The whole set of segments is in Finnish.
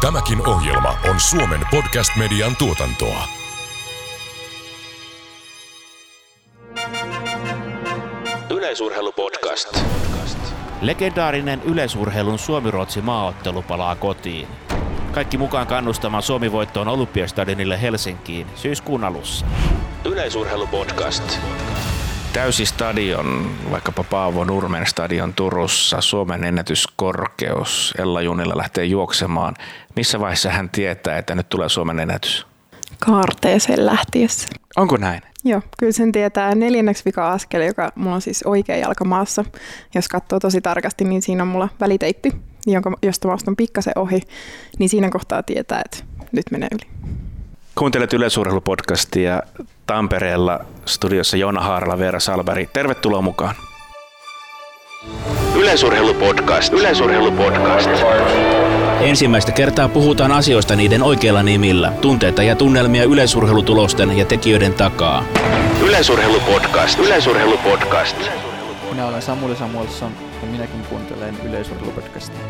Tämäkin ohjelma on Suomen podcast-median tuotantoa. Yleisurheilupodcast. Legendaarinen yleisurheilun Suomi-Ruotsi-maaottelu palaa kotiin. Kaikki mukaan kannustamaan Suomi-voittoon Olympiastadionille Helsinkiin syyskuun alussa. Yleisurheilupodcast. Täysistadion, vaikkapa Paavo Nurmen stadion Turussa, Suomen ennätyskorkeus. Ella Junnila lähtee juoksemaan. Missä vaiheessa hän tietää, että nyt tulee Suomen ennätys? Kaarteeseen lähtiessä. Onko näin? Joo, kyllä sen tietää. 4. vika askel, joka mulla on siis oikea jalka maassa. Jos katsoo tosi tarkasti, niin siinä on mulla väliteippi, josta mä ostan pikkasen ohi, niin siinä kohtaa tietää, että nyt menee yli. Kuuntelet Yleisurheilupodcastia Tampereella, studiossa Joona Haarala, Veera Salberg. Tervetuloa mukaan. Yleisurheilupodcast. Yleisurheilupodcast. Ensimmäistä kertaa puhutaan asioista niiden oikeilla nimillä. Tunteita ja tunnelmia yleisurheilutulosten ja tekijöiden takaa. Yleisurheilupodcast. Yleisurheilupodcast. Minä olen Samuli Samuolson ja minäkin kuuntelen Yleisurheilupodcastia.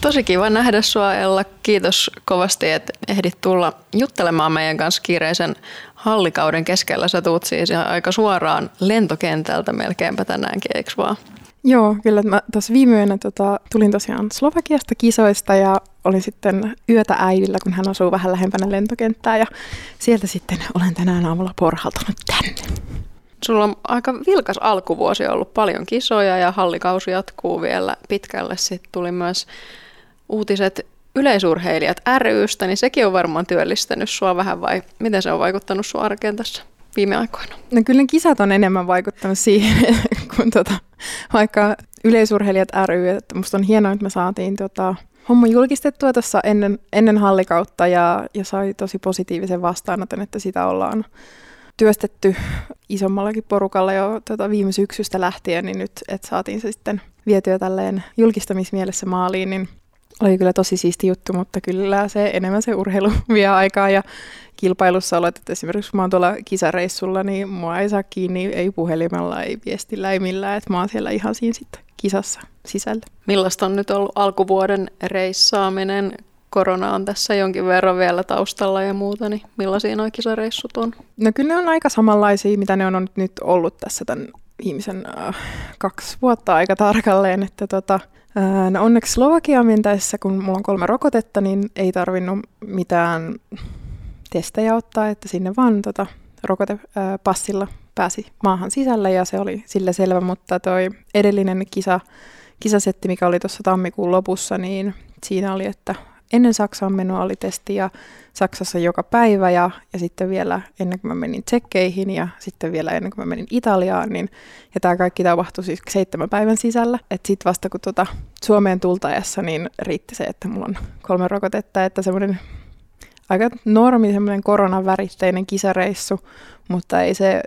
Tosi kiva nähdä sua, Ella. Kiitos kovasti, että ehdit tulla juttelemaan meidän kanssa kiireisen hallikauden keskellä. Sä tuut siis aika suoraan lentokentältä melkeinpä tänäänkin, eikö vaan? Joo, kyllä. Mä tuossa viime yönä tulin tosiaan Slovakiasta kisoista ja olin sitten yötä äidillä, kun hän asuu vähän lähempänä lentokenttää. Ja sieltä sitten olen tänään aamulla porhaltanut tänne. Sulla on aika vilkas alkuvuosi ollut, paljon kisoja ja hallikausi jatkuu vielä pitkälle. Sitten tuli myös uutiset Yleisurheilijat ry:stä, niin sekin on varmaan työllistänyt sua vähän, vai miten se on vaikuttanut sun arkeen tässä viime aikoina? No kyllä ne kisat on enemmän vaikuttanut siihen kuin vaikka Yleisurheilijat ry. Että musta on hienoa, että me saatiin homma julkistettua tuossa ennen hallikautta ja sai tosi positiivisen vastaanoton, että sitä ollaan työstetty isommallakin porukalla jo viime syksystä lähtien, niin nyt että saatiin se sitten vietyä tälleen julkistamismielessä maaliin, niin oli kyllä tosi siisti juttu, mutta kyllä se enemmän se urheilu vie aikaa ja kilpailussa olet, että esimerkiksi kun mä oon tuolla kisareissulla, niin mua ei saa kiinni, ei puhelimella, ei viestillä, ei millään, että mä oon siellä ihan siinä sitten kisassa sisällä. Millaista on nyt ollut alkuvuoden reissaaminen? Korona on tässä jonkin verran vielä taustalla ja muuta, niin millaisia nuo kisareissut on? No kyllä ne on aika samanlaisia, mitä ne on nyt ollut tässä tämän viimeisen 2 vuotta aika tarkalleen. Että no onneksi Slovakiaan mentäessä, kun mulla on 3 rokotetta, niin ei tarvinnut mitään testejä ottaa, että sinne vaan rokotepassilla pääsi maahan sisälle ja se oli sillä selvä, mutta toi edellinen kisasetti, mikä oli tuossa tammikuun lopussa, niin siinä oli, että ennen Saksaan menoa oli testi ja Saksassa joka päivä ja sitten vielä ennen kuin mä menin Tsekkeihin ja sitten vielä ennen kuin mä menin Italiaan. Niin, ja tämä kaikki tapahtui siis 7 päivän sisällä. Että sitten vasta kun Suomeen tultaessa niin riitti se, että mulla on 3 rokotetta. Että semmoinen aika normi, semmoinen koronaväritteinen kisareissu, mutta ei se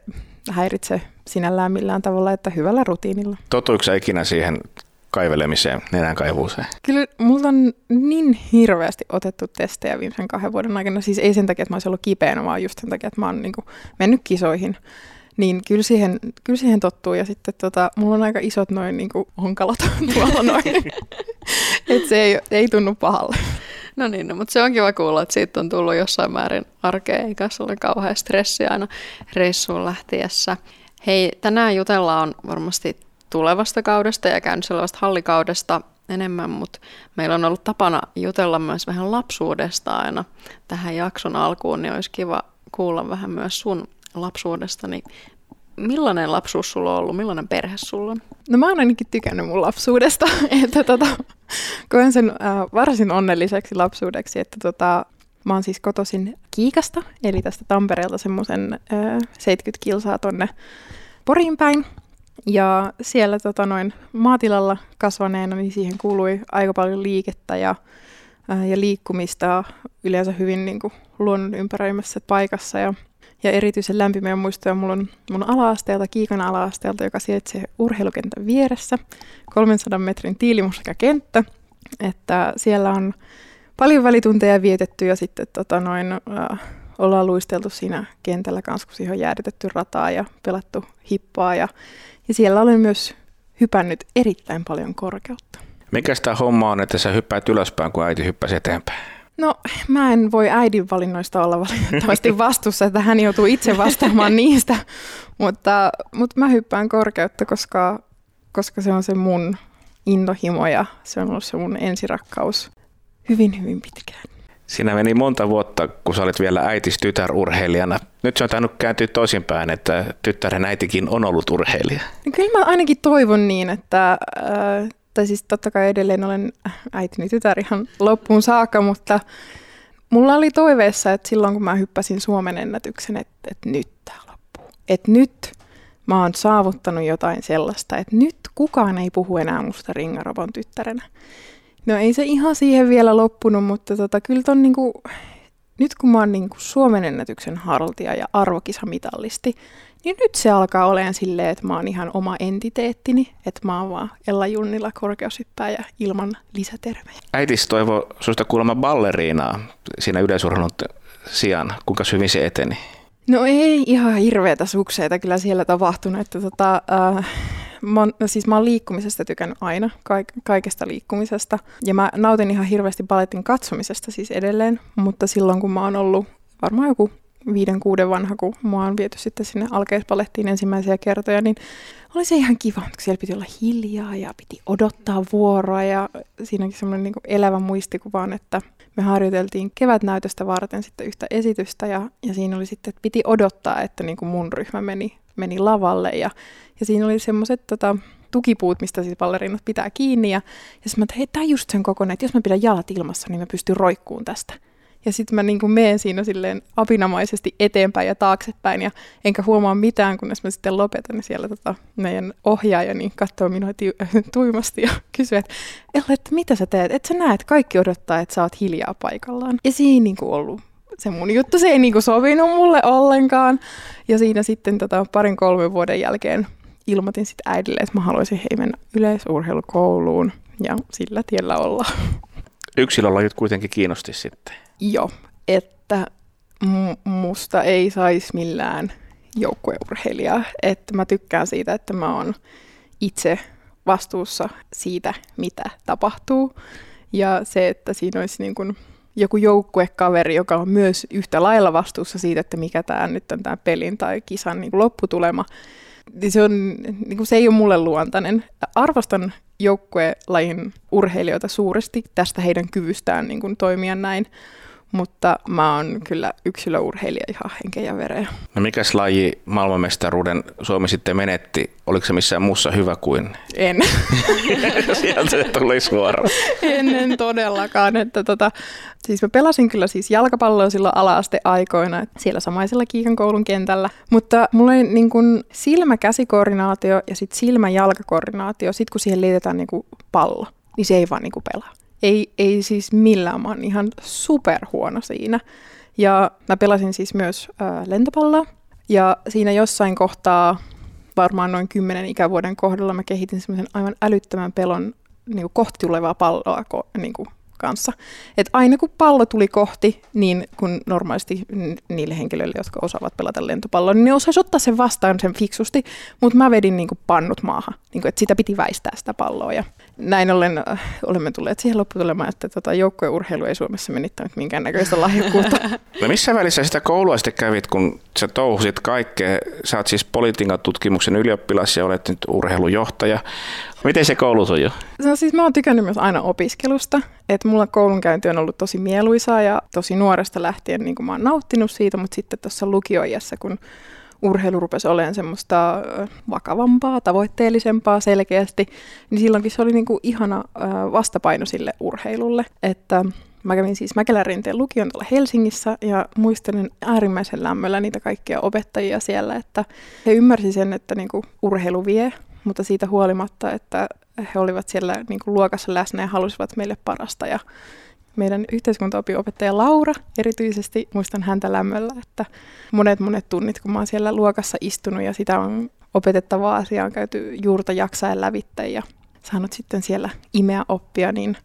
häiritse sinällään millään tavalla, että hyvällä rutiinilla. Totuiko sä ikinä siihen kaivelemiseen, nenänkaivuuseen? Kyllä multa on niin hirveästi otettu testejä viimeisen 2 vuoden aikana. Siis ei sen takia, että mä olisin ollut kipeänä, vaan just sen takia, että mä oon niin kuin mennyt kisoihin. Niin kyllä siihen tottuu. Ja sitten mulla on aika isot noin niin kuin onkalot tuolla noin. Että se ei tunnu pahalle. No niin, no, mutta se on kiva kuulla, että siitä on tullut jossain määrin arkea. Eikä se ole kauhean stressi aina reissuun lähtiessä. Hei, tänään jutellaan varmasti tulevasta kaudesta ja käynnissä hallikaudesta enemmän, mutta meillä on ollut tapana jutella myös vähän lapsuudesta aina tähän jakson alkuun, niin olisi kiva kuulla vähän myös sun lapsuudesta. Niin millainen lapsuus sulla on ollut, millainen perhe sulla on? No mä oon ainakin tykännyt mun lapsuudesta, että koen sen varsin onnelliseksi lapsuudeksi, että mä oon siis kotoisin Kiikasta, eli tästä Tampereelta semmoisen 70 kilsaa tonne Poriin päin. Ja siellä maatilalla kasvaneena niin siihen kuului aika paljon liikettä ja liikkumista yleensä hyvin niin kuin luonnon ympäröimässä paikassa. Ja erityisen lämpimiä muistoja mulla on mun ala-asteelta, Kiikan ala-asteelta, joka sijaitsee urheilukentän vieressä. 300 metrin tiilimursakakenttä. Että siellä on paljon välitunteja vietetty ja sitten ollaan luisteltu siinä kentällä kanssa, kun siihen on jäädytetty rataa ja pelattu hippaa. Ja siellä olen myös hypännyt erittäin paljon korkeutta. Mikä sitä hommaa on, että sä hyppäät ylöspäin, kun äiti hyppäsi eteenpäin? No, mä en voi äidin valinnoista olla valitettavasti vastuussa, että hän joutuu itse vastaamaan niistä, mutta mä hyppään korkeutta, koska se on se mun intohimo ja se on ollut se mun ensirakkaus hyvin, hyvin pitkään. Siinä meni monta vuotta, kun sä olit vielä äitis-tytär-urheilijana. Nyt se on tainnut kääntyä toisinpäin, että tyttären äitikin on ollut urheilija. No, kyllä mä ainakin toivon niin, että... Tai siis totta kai edelleen olen äitini tytär ihan loppuun saakka, mutta mulla oli toiveessa, että silloin kun mä hyppäsin Suomen ennätyksen, että nyt tää loppuu. Että nyt mä oon saavuttanut jotain sellaista, että nyt kukaan ei puhu enää musta Ringaropon tyttärenä. No ei se ihan siihen vielä loppunut, mutta kyllä ton niinku, nyt kun mä oon niinku Suomen ennätyksen hartia ja arvokisamitalisti, niin nyt se alkaa olemaan silleen, että mä oon ihan oma entiteettini, että mä oon vaan Ella Junnila, korkeushyppääjä ilman lisätermejä. Äitis toivoi susta kuulemma balleriinaa siinä yleisurheilun sijaan. Kuinka hyvin se eteni? No ei ihan hirveätä sukseita kyllä siellä tapahtunut. Että mä oon liikkumisesta tykännyt aina, kaikesta liikkumisesta. Ja mä nautin ihan hirveästi balletin katsomisesta siis edelleen, mutta silloin kun mä oon ollut varmaan joku 5-6 vanha, kun mua on viety sitten sinne alkeispalettiin ensimmäisiä kertoja, niin oli se ihan kiva, mutta siellä piti olla hiljaa ja piti odottaa vuoroa ja siinäkin semmoinen niin kuin elävä muistikuva on, että me harjoiteltiin kevätnäytöstä varten sitten yhtä esitystä ja siinä oli sitten, että piti odottaa, että niin kuin mun ryhmä meni lavalle ja siinä oli semmoiset tukipuut, mistä siis ballerinat pitää kiinni ja sitten mä ajattelin, että tämä on just sen kokoinen, että jos mä pidän jalat ilmassa, niin mä pystyn roikkuun tästä. Ja sitten mä niin kuin menen siinä silleen apinamaisesti eteenpäin ja taaksepäin ja enkä huomaa mitään, kunnes mä sitten lopetan. Ja siellä meidän ohjaaja niin katsoo minua tuimasti ja kysyy, että Ella, että mitä sä teet? Et sä näet, kaikki odottaa, että sä oot hiljaa paikallaan. Ja se ei niin kuin ollut se mun juttu, se ei niin kuin sovinut mulle ollenkaan. Ja siinä sitten 2-3 vuoden jälkeen ilmoitin sitten äidille, että mä haluaisin mennä yleisurheilukouluun ja sillä tiellä ollaan. Yksilölajit kuitenkin kiinnosti sitten. Joo, että musta ei saisi millään joukkueurheilijaa. Että mä tykkään siitä, että mä oon itse vastuussa siitä, mitä tapahtuu. Ja se, että siinä olisi niin kuin joku joukkuekaveri, joka on myös yhtä lailla vastuussa siitä, että mikä tämä nyt on tämä pelin tai kisan niin kuin lopputulema. Se ei ole mulle luontainen. Arvostan joukkuelajin urheilijoita suuresti tästä heidän kyvystään niin kuin toimia näin, mutta mä oon kyllä yksilöurheilija ihan henkeä ja vereä. No mikäs laji maailmanmestaruuden Suomi sitten menetti? Oliko se missään muussa hyvä kuin? En. Sieltä se tuli suoraan. En todellakaan. Että siis mä pelasin kyllä siis jalkapalloa silloin ala-asteaikoina siellä samaisella Kiikan koulun kentällä. Mutta mulla oli niin kun silmä-käsikoordinaatio ja sitten silmä-jalkakoordinaatio, sit kun siihen liitetään niin kun pallo, niin se ei vaan niin kun pelaa. Ei siis millään, mä oon ihan superhuono siinä. Ja mä pelasin siis myös lentopalloa ja siinä jossain kohtaa varmaan noin 10 ikävuoden kohdalla mä kehitin semmoisen aivan älyttömän pelon niin kuin kohti tulevaa palloa niin kuin kanssa. Et aina kun pallo tuli kohti, niin kun normaalisti niille henkilöille, jotka osaavat pelata lentopalloa, niin ne osaisi ottaa sen vastaan sen fiksusti, mutta mä vedin niin kuin pannut maahan, niin kuin, että sitä piti väistää sitä palloa. Ja näin ollen olemme tulleet siihen lopputulemaan, että joukkueurheilu ei Suomessa menittänyt minkäännäköistä lahjakkuutta. No missä välissä sitä koulua sitten kävit, kun sä touhusit kaikkea? Sä oot siis politiikan tutkimuksen ylioppilas ja olet nyt urheilujohtaja. Miten se koulu sujuu? No siis mä oon tykännyt myös aina opiskelusta, että mulla koulunkäynti on ollut tosi mieluisaa ja tosi nuoresta lähtien niin kuin mä oon nauttinut siitä, mutta sitten tuossa lukioiässä, kun urheilu rupesi olemaan semmoista vakavampaa, tavoitteellisempaa selkeästi, niin silloinkin se oli niin kuin ihana vastapaino sille urheilulle, että mä kävin siis Mäkelä-Rinteen lukion tuolla Helsingissä ja muistelen äärimmäisen lämmöllä niitä kaikkia opettajia siellä, että he ymmärsivät sen, että niin kuin urheilu vie, mutta siitä huolimatta, että he olivat siellä niin kuin luokassa läsnä ja halusivat meille parasta. Ja meidän yhteiskuntaopin-opettaja Laura erityisesti, muistan häntä lämmöllä, että monet tunnit, kun mä oon siellä luokassa istunut ja sitä on opetettavaa asiaa, on käyty juurta jaksaen lävittä ja saanut sitten siellä imeä oppia, niin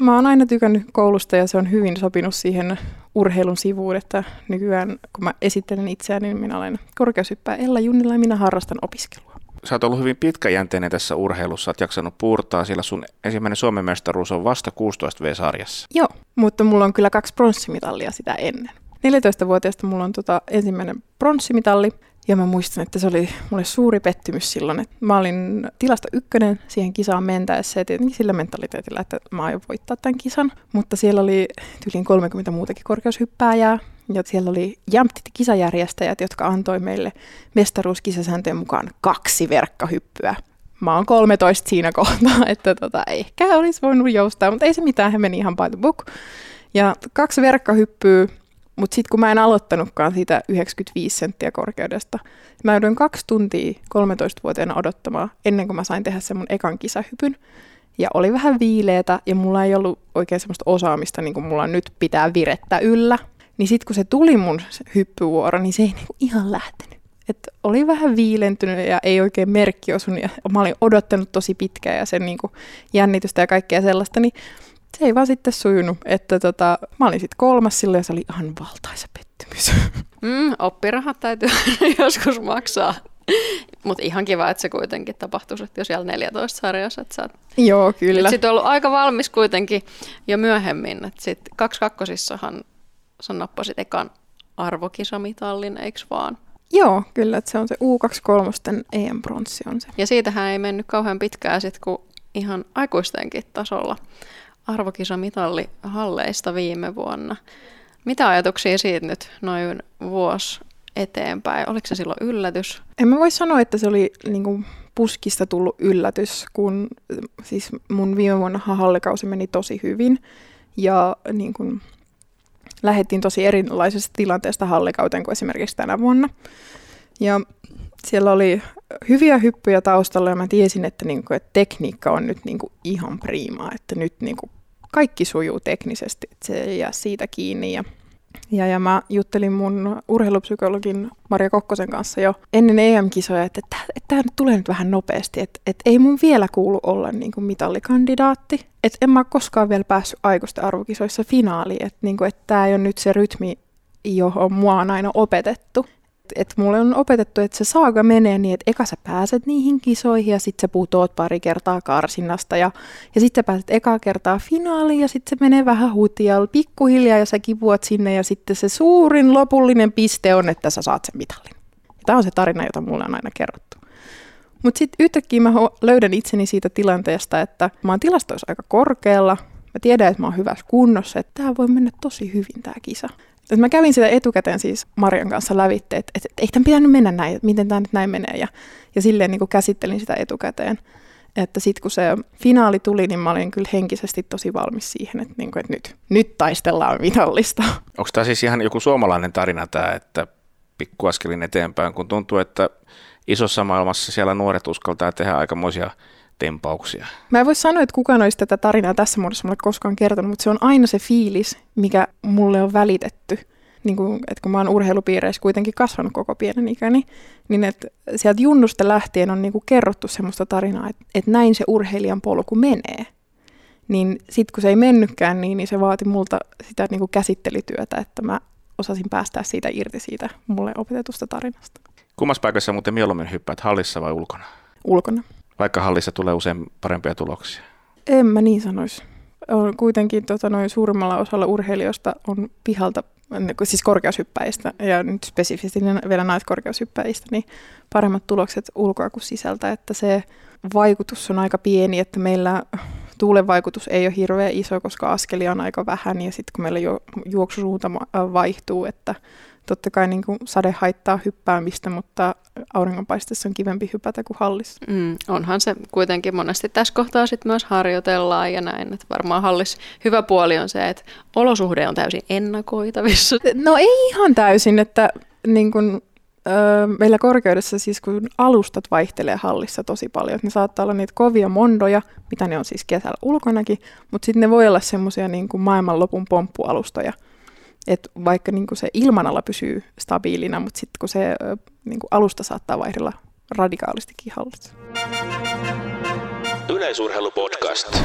mä oon aina tykännyt koulusta ja se on hyvin sopinut siihen urheilun sivuun, että nykyään kun mä esittelen itseäni, niin minä olen korkeushyppääjä Ella Junnila ja minä harrastan opiskelua. Sä oot ollut hyvin pitkäjänteinen tässä urheilussa, oot jaksanut puurtaa, sillä sun ensimmäinen Suomen mestaruus on vasta 16V-sarjassa. Joo, mutta mulla on kyllä 2 pronssimitalia sitä ennen. 14-vuotiaasta mulla on ensimmäinen pronssimitalli, ja mä muistan, että se oli mulle suuri pettymys silloin. Että mä olin tilasta 1 siihen kisaan mentäessä, ja tietenkin sillä mentaliteetillä, että mä aion voittaa tämän kisan. Mutta siellä oli yli 30 muutakin korkeushyppääjää, ja siellä oli jämptit kisajärjestäjät, jotka antoi meille mestaruuskisasääntöjen mukaan 2 verkkahyppyä. Mä oon 13 siinä kohtaa, että ehkä olisi voinut joustaa, mutta ei se mitään, he meni ihan by the book. Ja 2 verkkahyppyä. Mutta sitten kun mä en aloittanutkaan siitä 95 senttiä korkeudesta, mä jouduin 2 tuntia 13-vuotiaana odottamaan ennen kuin mä sain tehdä sen mun ekan kisahypyn. Ja oli vähän viileetä ja mulla ei ollut oikein semmoista osaamista, niin kuin mulla nyt pitää virettä yllä. Niin sitten kun se tuli mun se hyppyvuoro, niin se ei niinku ihan lähtenyt. Että oli vähän viilentynyt ja ei oikein merkki osunut. Ja mä olin odottanut tosi pitkään ja sen niinku jännitystä ja kaikkea sellaista, niin se ei vaan sitten sujunut, että mä olin sitten 3 silloin ja se oli ihan valtaisa pettymys. Oppirahat täytyy joskus maksaa. Mutta ihan kiva, että se kuitenkin tapahtuisi, että jo siellä 14-sarjassa. Että saat... Joo, kyllä. Sitten on ollut aika valmis kuitenkin jo myöhemmin. Että sitten 22-sissahan sä nappasit ekan arvokisamitallin, eikö vaan? Joo, kyllä, että se on se U23 EM-pronssi on se. Ja siitähän ei mennyt kauhean pitkään sitten, kun ihan aikuistenkin tasolla arvokisamitalli halleista viime vuonna. Mitä ajatuksia siitä nyt noin vuosi eteenpäin? Oliko se silloin yllätys? En mä voi sanoa, että se oli niinku puskista tullut yllätys, kun siis mun viime vuonna hallikausi meni tosi hyvin ja niinku lähdettiin tosi erilaisesta tilanteesta hallikauteen kuin esimerkiksi tänä vuonna. Ja siellä oli hyviä hyppyjä taustalla ja mä tiesin, että, niinku, että tekniikka on nyt niinku ihan priimaa, että nyt niinku kaikki sujuu teknisesti, että se ei jää siitä kiinni. Ja mä juttelin mun urheilupsykologin Maria Kokkosen kanssa jo ennen EM-kisoja, että tämä tulee nyt vähän nopeasti, että ei mun vielä kuulu olla niinku mitallikandidaatti. Että en mä koskaan vielä päässyt aikuisten arvokisoissa finaaliin, että niinku, tämä ei ole nyt se rytmi, johon mua on aina opetettu. Että mulle on opetettu, että se saaga menee niin, että eka sä pääset niihin kisoihin ja sit sä putoot pari kertaa karsinnasta ja sit sä pääset ekaa kertaa finaaliin ja sit se menee vähän hutialla pikkuhiljaa ja sä kipuat sinne ja sitten se suurin lopullinen piste on, että sä saat sen mitallin. Tämä on se tarina, jota mulle on aina kerrottu. Mutta sitten yhtäkkiä mä löydän itseni siitä tilanteesta, että mä oon tilastoissa aika korkealla, mä tiedän, että mä oon hyvässä kunnossa, että tää voi mennä tosi hyvin tää kisa. Mä kävin sitä etukäteen siis Marian kanssa lävitte, että ei tämän pitänyt mennä näin, että miten tämä nyt näin menee. Ja silleen niin kuin käsittelin sitä etukäteen. Että sitten kun se finaali tuli, niin mä olin kyllä henkisesti tosi valmis siihen, että, niin kuin, että nyt taistellaan mitallista. Onko tämä siis ihan joku suomalainen tarina tämä, että pikkuaskelin eteenpäin, kun tuntuu, että isossa maailmassa siellä nuoret uskaltaa tehdä aikamoisia tempauksia? Mä en voi sanoa, että kukaan olisi tätä tarinaa tässä muodossa mulle koskaan kertonut, mutta se on aina se fiilis, mikä mulle on välitetty. Niin kun, että kun mä oon urheilupiireissä kuitenkin kasvanut koko pienen ikäni, niin että sieltä junnusta lähtien on niin kuin kerrottu semmoista tarinaa, että näin se urheilijan polku menee. Niin sit kun se ei mennytkään, niin se vaati multa sitä niin kuin käsittelytyötä, että mä osasin päästää siitä irti siitä mulle opetetusta tarinasta. Kummassa paikassa muuten mieluummin hyppäät, hallissa vai ulkona? Ulkona. Vaikka hallissa tulee usein parempia tuloksia? En mä niin sanoisi. Kuitenkin suurimmalla osalla urheilijoista on pihalta, siis korkeushyppäjistä, ja nyt spesifisesti vielä naiskorkeushyppäjistä, niin paremmat tulokset ulkoa kuin sisältä. Että se vaikutus on aika pieni, että meillä tuulen vaikutus ei ole hirveän iso, koska askelia on aika vähän, ja sitten kun meillä juoksusuunta vaihtuu, että totta kai niin kuin sade haittaa hyppäämistä, mutta auringonpaisteessa on kivempi hypätä kuin hallissa. Onhan se kuitenkin monesti tässä kohtaa sit myös harjoitellaan ja näin. Että varmaan hallissa hyvä puoli on se, että olosuhde on täysin ennakoitavissa. No ei ihan täysin, että niin kun, meillä korkeudessa siis kun alustat vaihtelee hallissa tosi paljon. Että ne saattaa olla niitä kovia mondoja, mitä ne on siis kesällä ulkonakin, mutta sitten ne voi olla semmoisia niin kuin maailmanlopun pomppualustoja. Et vaikka niinku se ilmanala pysyy stabiilina, mutta sitten kun se niinku alusta saattaa vaihdella radikaalistikin hallissa. Yleisurheilupodcast.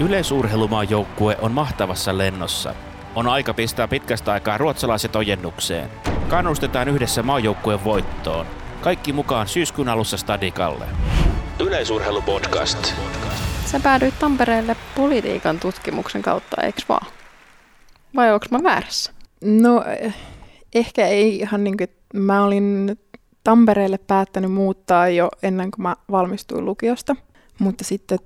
Yleisurheilumaajoukkue on mahtavassa lennossa. On aika pistää pitkästä aikaa ruotsalaiset ojennukseen. Kannustetaan yhdessä maajoukkueen voittoon. Kaikki mukaan syyskuun alussa Stadikalle. Yleisurheilupodcast. Sä päädyit Tampereelle politiikan tutkimuksen kautta, eikö vaan? Vai onko mä väärässä? No, ehkä ei ihan niin kuin... Mä olin Tampereelle päättänyt muuttaa jo ennen kuin mä valmistuin lukiosta. Mutta sitten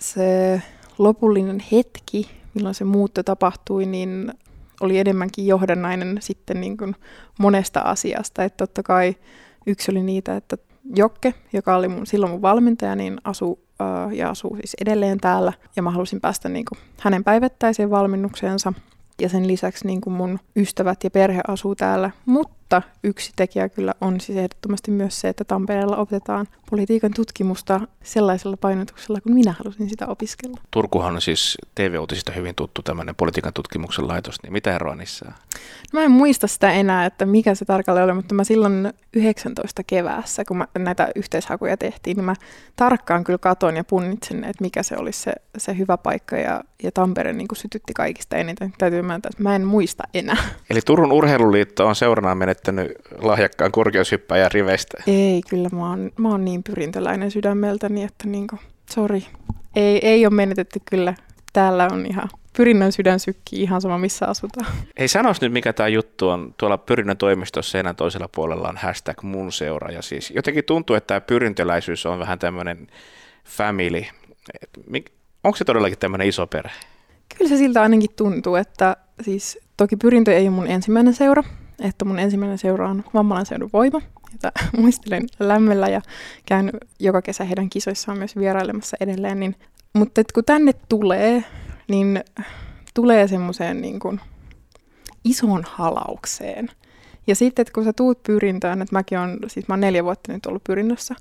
se lopullinen hetki, milloin se muutto tapahtui, niin oli enemmänkin johdannainen sitten niin kuin monesta asiasta. Että totta kai yksi oli niitä, että Jokke, joka oli silloin mun valmentaja, niin asuu siis edelleen täällä. Ja mä halusin päästä niin kuin hänen päivittäiseen valmennukseensa. Ja sen lisäksi niin kuin mun ystävät ja perhe asuu täällä. Mutta yksi tekijä kyllä on siis ehdottomasti myös se, että Tampereella opetetaan politiikan tutkimusta sellaisella painotuksella, kun minä halusin sitä opiskella. Turkuhan on siis TV-uutisista hyvin tuttu tämmöinen politiikan tutkimuksen laitos, niin mitä eroa niissä on? No, mä en muista sitä enää, että mikä se tarkalleen oli, mutta mä silloin 19 keväässä, kun näitä yhteishakuja tehtiin, niin mä tarkkaan kyllä katon ja punnitsin, että mikä se olisi se hyvä paikka ja Tampere niin kuin sytytti kaikista eniten. Täytyy myöntää, että mä en muista enää. Eli Turun urheiluliitto on seurana menettänyt lahjakkaan korkeushyppäjän riveistä. Ei, kyllä mä oon niin pyrintöläinen sydämeltäni, että niinku, sori. Ei ole menetetty kyllä. Täällä on ihan Pyrinnön sydän sykkii ihan sama missä asutaan. Ei sanois nyt mikä tää juttu on. Tuolla Pyrinnön toimistossa seinän toisella puolella on hashtag mun seura. Ja siis jotenkin tuntuu, että tämä pyrintöläisyys on vähän tämmöinen family. Onko se todellakin tämmöinen iso perhe? Kyllä se siltä ainakin tuntuu, että siis toki Pyrintö ei ole mun ensimmäinen seura. Että mun ensimmäinen seura on Vammalan seudun voima, jota muistelen lämmöllä ja käyn joka kesä heidän kisoissaan myös vierailemassa edelleen. Niin, mutta kun tänne tulee, niin tulee semmoiseen niin kuin isoon halaukseen. Ja sitten kun sä tuut Pyrintöön, että mä oon 4 vuotta nyt ollut Pyrinnössä,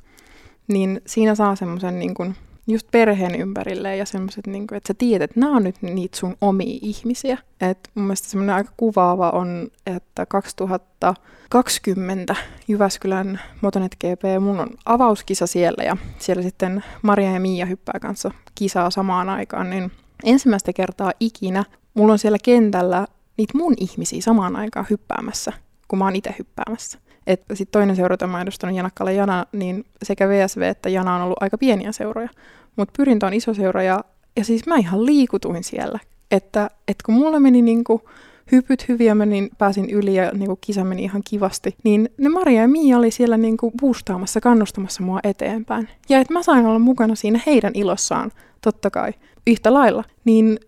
niin siinä saa semmoisen niin kuin just perheen ympärilleen ja semmoiset, niin kuin, että sä tiedät, että nämä on nyt niitä sun omia ihmisiä. Et mun mielestä semmoinen aika kuvaava on, että 2020 Jyväskylän Motonet GP, mun on avauskisa siellä ja siellä sitten Maria ja Mia hyppää kanssa kisaa samaan aikaan. Niin ensimmäistä kertaa ikinä mulla on siellä kentällä niitä mun ihmisiä samaan aikaan hyppäämässä, kun mä oon itse hyppäämässä. Että sitten toinen seura, jota mä oon edustanut Janakkalle Jana, niin sekä VSV että Jana on ollut aika pieniä seuroja. Mutta Pyrintö on iso seura ja siis mä ihan liikutuin siellä. Että kun mulla meni niinku hypyt hyviä, mä niin pääsin yli ja niinku kisa meni ihan kivasti, niin ne Maria ja Mia oli siellä niinku boostaamassa, kannustamassa mua eteenpäin. Ja että mä sain olla mukana siinä heidän ilossaan, totta kai, yhtä lailla, niin...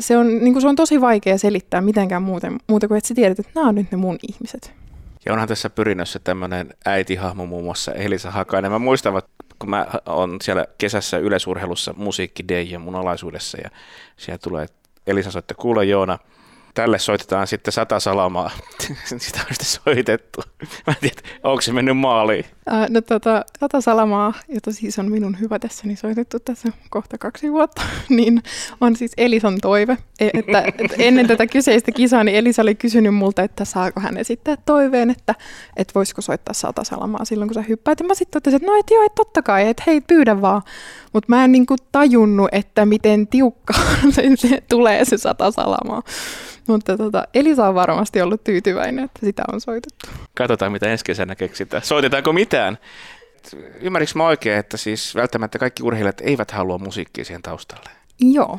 Se on tosi vaikea selittää mitenkään muuta kuin, että sä tiedät, että nämä on nyt ne mun ihmiset. Ja onhan tässä Pyrinnössä tämmöinen äitihahmo muun muassa Elisa Hakainen. Mä muistan, kun mä oon siellä kesässä yleisurheilussa musiikki DJ mun alaisuudessa ja siellä tulee Elisa soittaa, kuule Joona, tälle soitetaan sitten 100 salamaa. Sitä on sitten soitettu. Mä en tiedä, onko se mennyt maaliin? No 100 salamaa, jota siis on minun hyvä tässä, niin soitettu tässä kohta 2 vuotta, niin on siis Elisan toive. Että ennen tätä kyseistä kisaa, niin Elisa oli kysynyt multa, että saako hän esittää toiveen, että voisiko soittaa 100 salamaa silloin, kun sä hyppäät. Ja mä sitten totesin, että no et joo, et totta kai, että hei pyydä vaan. Mutta mä en niinku tajunnut, että miten tiukkaan se tulee se 100 salamaa. Mutta Elisa on varmasti ollut tyytyväinen, että sitä on soitettu. Katsotaan, mitä ensi kesänä keksitään. Soitetaanko mitään? Ymmärrinkö mä oikein, että siis välttämättä kaikki urheilijat eivät halua musiikkia siihen taustalle? Joo.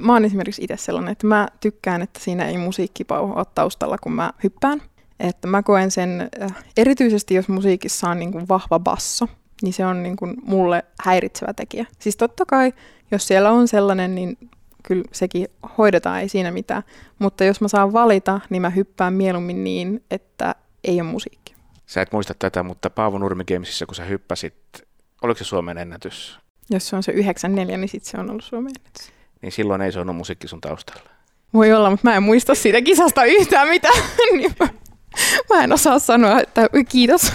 Mä oon esimerkiksi itse sellainen, että mä tykkään, että siinä ei musiikkipauha ole taustalla, kun mä hyppään. Että mä koen sen, erityisesti jos musiikissa on niin kuin vahva basso, niin se on niin kuin mulle häiritsevä tekijä. Siis totta kai, jos siellä on sellainen, niin... Kyllä sekin hoidetaan, ei siinä mitään. Mutta jos mä saan valita, niin mä hyppään mieluummin niin, että ei ole musiikkia. Sä et muista tätä, mutta Paavo Nurmi Gamesissa, kun sä hyppäsit, oliko se Suomen ennätys? Jos se on se 94, niin sit se on ollut Suomen ennätys. Niin silloin ei se ole musiikki sun taustalla. Voi olla, mutta mä en muista siitä kisasta yhtään mitään. Mä en osaa sanoa, että kiitos.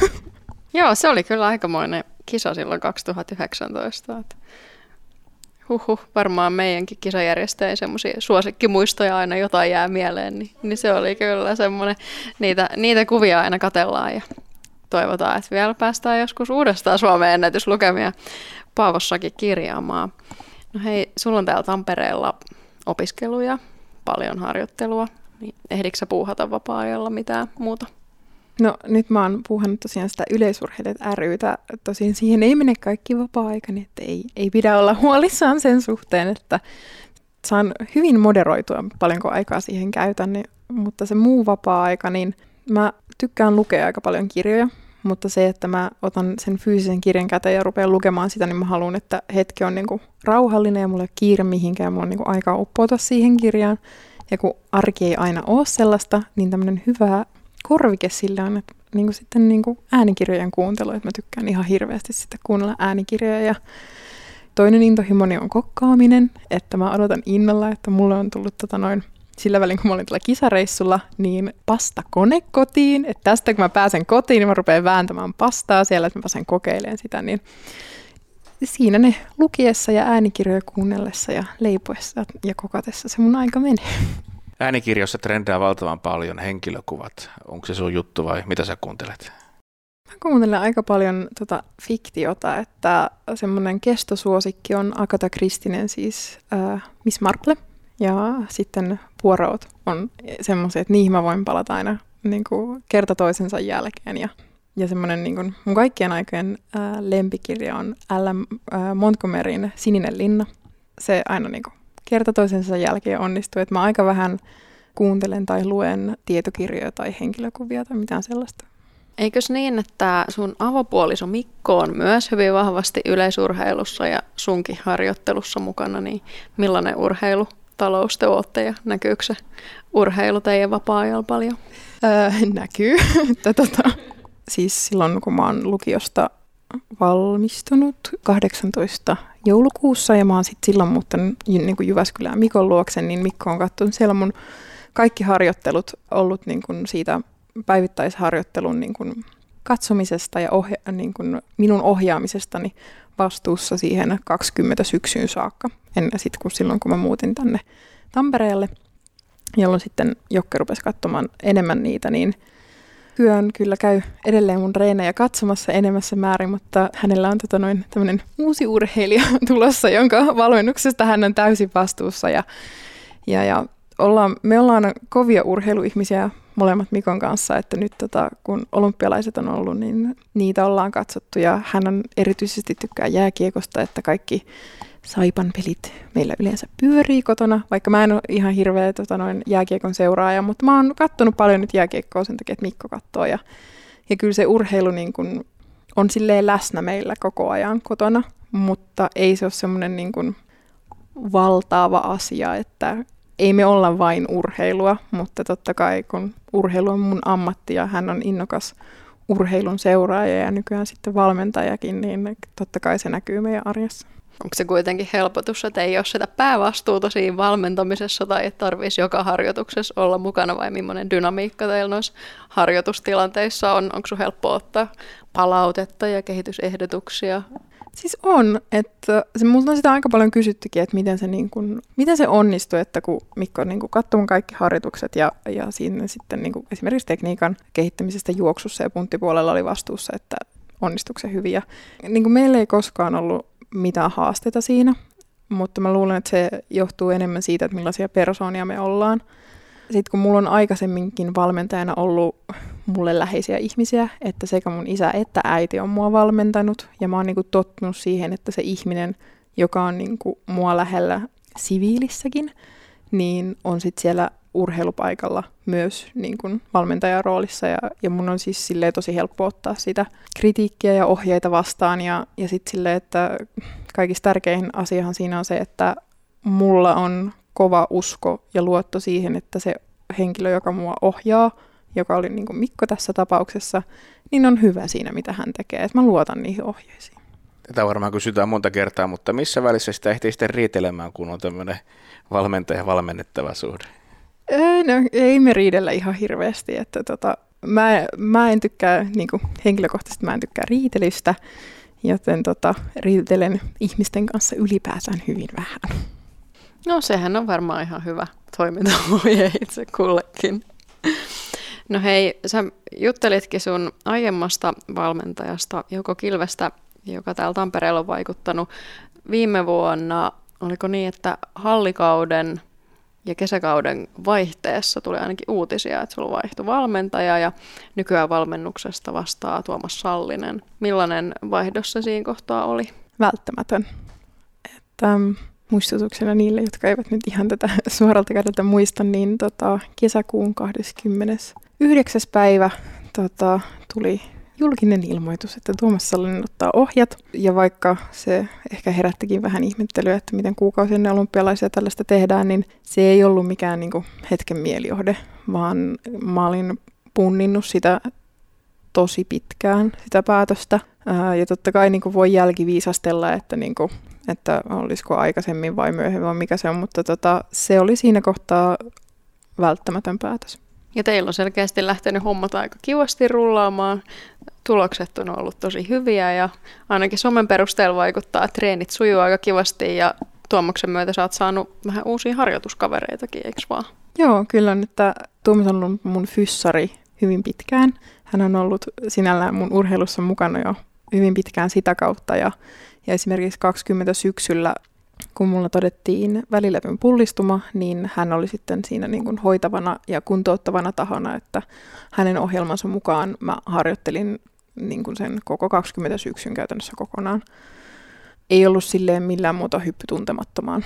Joo, se oli kyllä aikamoinen kisa silloin 2019. Huhhuh, varmaan meidänkin kisajärjestäjä ja semmoisia suosikkimuistoja aina jotain jää mieleen, niin se oli kyllä semmoinen, niitä kuvia aina katsellaan ja toivotaan, että vielä päästään joskus uudestaan Suomen ennätyslukemia Paavossakin kirjaamaan. No hei, sulla on täällä Tampereella opiskeluja, paljon harjoittelua, niin ehditkö sä puuhata vapaa-ajalla mitään muuta? No nyt mä oon puuhannut tosiaan sitä Yleisurheilijat ry:tä. Tosin siihen ei mene kaikki vapaa-aikani, että ei pidä olla huolissaan sen suhteen, että saan hyvin moderoitua, paljonko aikaa siihen käytän. Niin, mutta se muu vapaa-aika, niin mä tykkään lukea aika paljon kirjoja, mutta se, että mä otan sen fyysisen kirjan käteen ja rupean lukemaan sitä, niin mä haluan, että hetki on niinku rauhallinen ja mulla ei ole kiire mihinkään, mulla on niinku aikaa uppoutua siihen kirjaan. Ja kun arki ei aina ole sellaista, niin tämmöinen hyvä korvike sillä on, että niinku sitten niinku äänikirjojen kuuntelu, että mä tykkään ihan hirveästi sitä kuunnella äänikirjoja. Ja toinen intohimoni on kokkaaminen, että mä odotan innolla, että mulle on tullut sillä välin, kun mä olin tuolla kisareissulla, niin pastakone kotiin. Että tästä kun mä pääsen kotiin, niin mä rupean vääntämään pastaa siellä, että mä pääsen kokeilemaan sitä. Niin siinä ne lukiessa ja äänikirjoja kuunnellessa ja leipoessa ja kokatessa se mun aika menee. Äänikirjoissa trendaa valtavan paljon henkilökuvat. Onko se sun juttu vai mitä sä kuuntelet? Mä kuuntelen aika paljon fiktiota, että semmoinen kestosuosikki on Agatha Christien, siis Miss Marple. Ja sitten puorout on semmoisia, että niihin mä voin palata aina niin kuin kerta toisensa jälkeen. Ja semmoinen niin kuin mun kaikkien aikojen lempikirja on L. M. Montgomeryn Sininen linna. Se aina niin kuin kerta toisensa jälkeen onnistuu. Että mä aika vähän kuuntelen tai luen tietokirjoja tai henkilökuvia tai mitään sellaista. Eikös niin, että sun avopuoliso Mikko on myös hyvin vahvasti yleisurheilussa ja sunkin harjoittelussa mukana, niin millainen urheilu? Talous te olette ja näkyykö se urheilu teidän vapaa-ajalla paljon? Näkyy. Siis silloin kun mä oon lukiosta valmistunut 18. joulukuussa ja mä oon sitten silloin muuttanut niin kuin Jyväskylään Mikon luokse, niin Mikko on katsonut siellä mun kaikki harjoittelut ollut niin kuin siitä päivittäisharjoittelun niin kuin katsomisesta ja niin kuin minun ohjaamisestani vastuussa siihen 20 syksyyn saakka. Silloin, kun mä muutin tänne Tampereelle, jolloin sitten Jokke rupesi katsomaan enemmän niitä, niin Hyön kyllä käy edelleen mun treenejä katsomassa enemmässä määrin, mutta hänellä on tämmöinen uusi urheilija tulossa, jonka valmennuksesta hän on täysin vastuussa. Ja me ollaan kovia urheiluihmisiä molemmat Mikon kanssa, että nyt kun olympialaiset on ollut, niin niitä ollaan katsottu ja hän on erityisesti tykkää jääkiekosta, että kaikki Saipan pelit meillä yleensä pyörii kotona, vaikka mä en ole ihan hirveä jääkiekon seuraaja, mutta mä oon kattonut paljon nyt jääkiekkoa sen takia, että Mikko katsoo. Ja kyllä se urheilu niin kun on silleen läsnä meillä koko ajan kotona, mutta ei se ole semmoinen niin kun valtaava asia, että ei me olla vain urheilua, mutta totta kai kun urheilu on mun ammatti ja hän on innokas urheilun seuraaja ja nykyään sitten valmentajakin, niin totta kai se näkyy meidän arjessa. Onko se kuitenkin helpotus, että ei ole sitä päävastuuta siinä valmentamisessa tai että tarvitsisi joka harjoituksessa olla mukana vai millainen dynamiikka teillä noissa harjoitustilanteissa on? Onko sun helppo ottaa palautetta ja kehitysehdotuksia? Siis on, että multa on sitä aika paljon kysyttykin, että miten se onnistui, että kun Mikko on katsoo mun kaikki harjoitukset ja siinä sitten esimerkiksi tekniikan kehittämisestä juoksussa ja punttipuolella oli vastuussa, että onnistuiko se hyvin. Ja, meillä ei koskaan ollut mitään haasteita siinä, mutta mä luulen, että se johtuu enemmän siitä, että millaisia persoonia me ollaan. Sitten kun mulla on aikaisemminkin valmentajana ollut mulle läheisiä ihmisiä, että sekä mun isä että äiti on mua valmentanut ja mä oon tottunut siihen, että se ihminen, joka on mua lähellä siviilissäkin, niin on sitten siellä urheilupaikalla myös valmentajan roolissa ja mun on siis silleen tosi helppo ottaa sitä kritiikkiä ja ohjeita vastaan ja sitten silleen, että kaikista tärkein asiahan siinä on se, että mulla on kova usko ja luotto siihen, että se henkilö, joka mua ohjaa, joka oli Mikko tässä tapauksessa, niin on hyvä siinä, mitä hän tekee. Et mä luotan niihin ohjeisiin. Tätä varmaan kysytään monta kertaa, mutta missä välissä sitä ehtii sitten riitelemään, kun on tämmöinen valmentaja-valmennettava suhde? Ei me riidellä ihan hirveästi. Että mä en tykkää, henkilökohtaisesti mä en tykkää riitelystä, joten riitelen ihmisten kanssa ylipäätään hyvin vähän. No sehän on varmaan ihan hyvä toimintaohje itse kullekin. No hei, sä juttelitkin sun aiemmasta valmentajasta Jouko Kilvestä, joka täällä Tampereella on vaikuttanut viime vuonna. Oliko niin, että hallikauden Ja kesäkauden vaihteessa tuli ainakin uutisia, että sulla vaihtui valmentaja ja nykyään valmennuksesta vastaa Tuomas Sallinen. Millainen vaihdos se siinä kohtaa oli? Välttämätön. Että muistutuksena niille, jotka eivät nyt ihan tätä suoralta kädeltä muista, niin kesäkuun 29. päivä tuli julkinen ilmoitus, että Tuomas Sallinen ottaa ohjat. Ja vaikka se ehkä herättikin vähän ihmettelyä, että miten kuukausi ennen olympialaisia tällaista tehdään, niin se ei ollut mikään niinku hetken mielijohde, vaan mä olin punninnut sitä tosi pitkään, sitä päätöstä. Ja totta kai niinku voi jälkiviisastella, että, niinku, että olisiko aikaisemmin vai myöhemmin vai mikä se on, mutta se oli siinä kohtaa välttämätön päätös. Ja teillä on selkeästi lähtenyt hommat aika kivasti rullaamaan. Tulokset on ollut tosi hyviä ja ainakin somen perusteella vaikuttaa, että treenit sujuu aika kivasti ja Tuomaksen myötä sä oot saanut vähän uusia harjoituskavereitakin, eikö vaan? Joo, kyllä. Tuomas on ollut mun fyssari hyvin pitkään. Hän on ollut sinällään mun urheilussa mukana jo hyvin pitkään sitä kautta ja esimerkiksi 20 syksyllä kun mulla todettiin välilevyn pullistuma, niin hän oli sitten siinä niin kuin hoitavana ja kuntouttavana tahona, että hänen ohjelmansa mukaan mä harjoittelin niin kuin sen koko 20 syksyn käytännössä kokonaan. Ei ollut silleen millään muuta hyppy tuntemattomaan.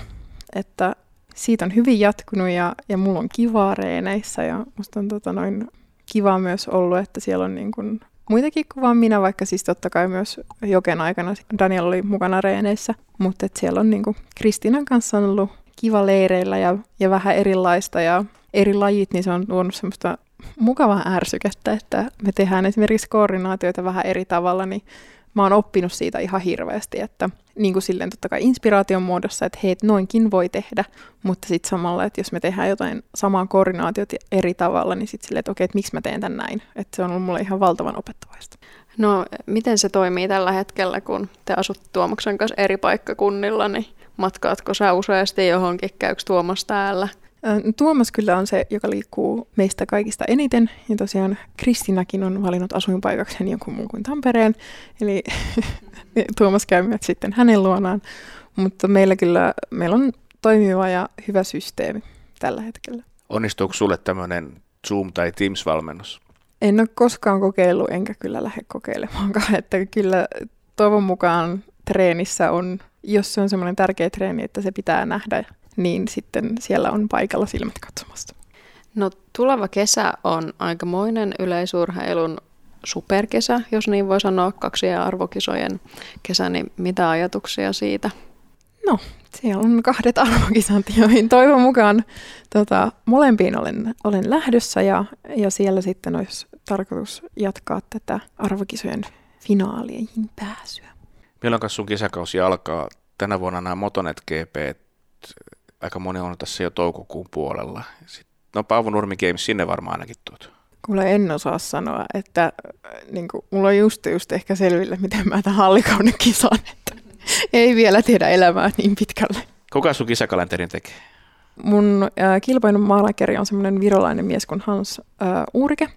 Että siitä on hyvin jatkunut ja mulla on kivaa reeneissä ja musta on kivaa myös ollut, että siellä on niin kuin muitakin kuin vaan minä, vaikka siis totta kai myös Joken aikana Daniel oli mukana reeneissä, mutta siellä on niinku Kristiinan kanssa on ollut kiva leireillä ja vähän erilaista ja eri lajit, niin se on luonut semmoista mukavaa ärsykettä, että me tehdään esimerkiksi koordinaatioita vähän eri tavalla, niin mä oon oppinut siitä ihan hirveästi, että niinku silleen totta kai inspiraation muodossa, että hei, noinkin voi tehdä, mutta sitten samalla, että jos me tehdään jotain samaa koordinaatiota eri tavalla, niin sitten silleen, että okei, että miksi mä teen tän näin, että se on ollut mulle ihan valtavan opettavaista. No, miten se toimii tällä hetkellä, kun te asut Tuomaksen kanssa eri paikkakunnilla, niin matkaatko sä useasti johonkin, käykö Tuomas täällä? Tuomas kyllä on se, joka liikkuu meistä kaikista eniten, ja tosiaan Kristiinakin on valinnut asuinpaikakseen jonkun muun kuin Tampereen, eli Tuomas käy myös sitten hänen luonaan, mutta meillä on toimiva ja hyvä systeemi tällä hetkellä. Onnistuuko sulle tämmöinen Zoom- tai Teams-valmennus? En ole koskaan kokeillut, enkä kyllä lähde kokeilemaankaan, että kyllä toivon mukaan treenissä on, jos se on semmoinen tärkeä treeni, että se pitää nähdä, niin sitten siellä on paikalla silmät katsomassa. No, tuleva kesä on aikamoinen yleisurheilun superkesä, jos niin voi sanoa, 2 arvokisojen kesä, niin mitä ajatuksia siitä? No, siellä on 2 arvokisat, joihin toivon mukaan molempiin olen lähdössä ja siellä sitten olisi tarkoitus jatkaa tätä arvokisojen finaaleihin pääsyä. Milloin sun kesäkausi alkaa? Tänä vuonna nämä Motonet GP, aika moni on tässä jo toukokuun puolella. Sitten, no, Paavo Nurmi Games, sinne varmaan ainakin tuot. Kuule, en osaa sanoa, että niin kuin, mulla on just ehkä selville, miten mä tämän hallikauden kisan. Ei vielä tiedä elämää niin pitkälle. Kuka sun kisakalenterin tekee? Mun kilpailun maalakeri on semmoinen virolainen mies kuin Hans Uurike.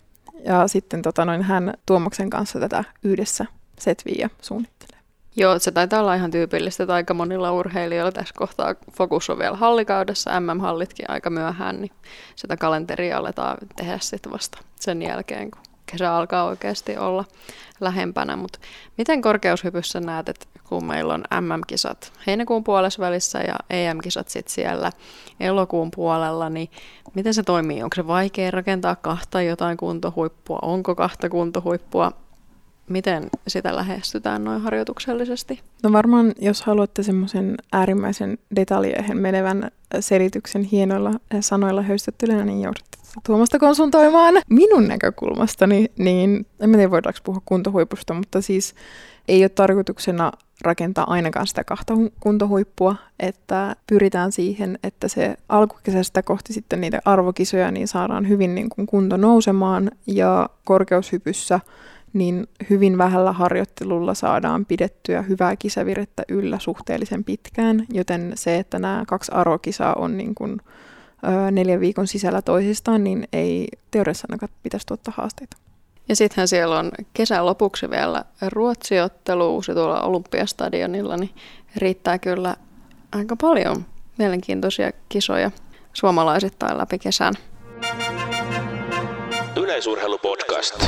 Ja sitten hän Tuomaksen kanssa tätä yhdessä setviä suunnittelee. Joo, se taitaa olla ihan tyypillistä, että aika monilla urheilijoilla tässä kohtaa fokus on vielä hallikaudessa, MM-hallitkin aika myöhään, niin sitä kalenteria aletaan tehdä sitten vasta sen jälkeen, kun kesä alkaa oikeasti olla lähempänä. Mutta miten korkeushypyssä näet, että kun meillä on MM-kisat heinäkuun puolessavälissä ja EM-kisat sitten siellä elokuun puolella, niin miten se toimii? Onko se vaikea rakentaa 2 jotain kuntohuippua? Onko 2 kuntohuippua? Miten sitä lähestytään noin harjoituksellisesti? No varmaan, jos haluatte semmoisen äärimmäisen detaljeihin menevän selityksen hienoilla sanoilla höystettynä, niin joudutte Tuomasta konsultoimaan. Minun näkökulmastani, niin en tiedä voidaanko puhua kuntohuipusta, mutta siis ei ole tarkoituksena rakentaa ainakaan sitä 2 kuntohuippua, että pyritään siihen, että se alkukesästä kohti sitten niitä arvokisoja niin saadaan hyvin niin kuin kunto nousemaan ja korkeushypyssä niin hyvin vähällä harjoittelulla saadaan pidettyä hyvää kisavirettä yllä suhteellisen pitkään, joten se, että nämä 2 arvokisaa on niin kuin 4 viikon sisällä toisistaan, niin ei teoriassa ainakaan pitäisi tuottaa haasteita. Ja sittenhän siellä on kesän lopuksi vielä Ruotsi-ottelu uusi tuolla Olympiastadionilla, niin riittää kyllä aika paljon mielenkiintoisia kisoja. suomalaisittain läpi kesän. Yleisurheilupodcast.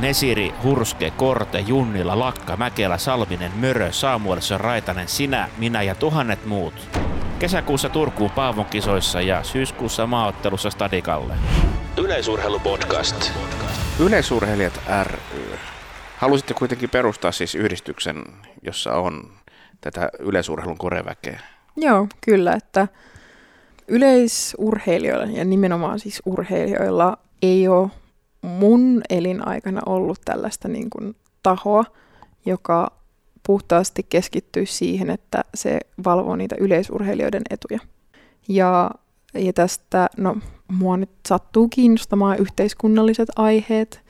Nesiri, Hurske, Korte, Junnila, Lakka, Mäkelä, Salminen, Mörö, Samuelson, Raitanen, sinä, minä ja tuhannet muut. Kesäkuussa Turkuun Paavon kisoissa ja syyskuussa maaottelussa Stadikalle. Yleisurheilupodcast. Yleisurheilijat ry. Halusitte kuitenkin perustaa siis yhdistyksen, jossa on tätä yleisurheilun koreväkeä. Joo, kyllä, että yleisurheilijoilla ja nimenomaan siis urheilijoilla ei ole mun elinaikana ollut tällaista niin kuin tahoa, joka puhtaasti keskittyy siihen, että se valvoo niitä yleisurheilijoiden etuja. Ja tästä, mua nyt sattuu kiinnostamaan yhteiskunnalliset aiheet,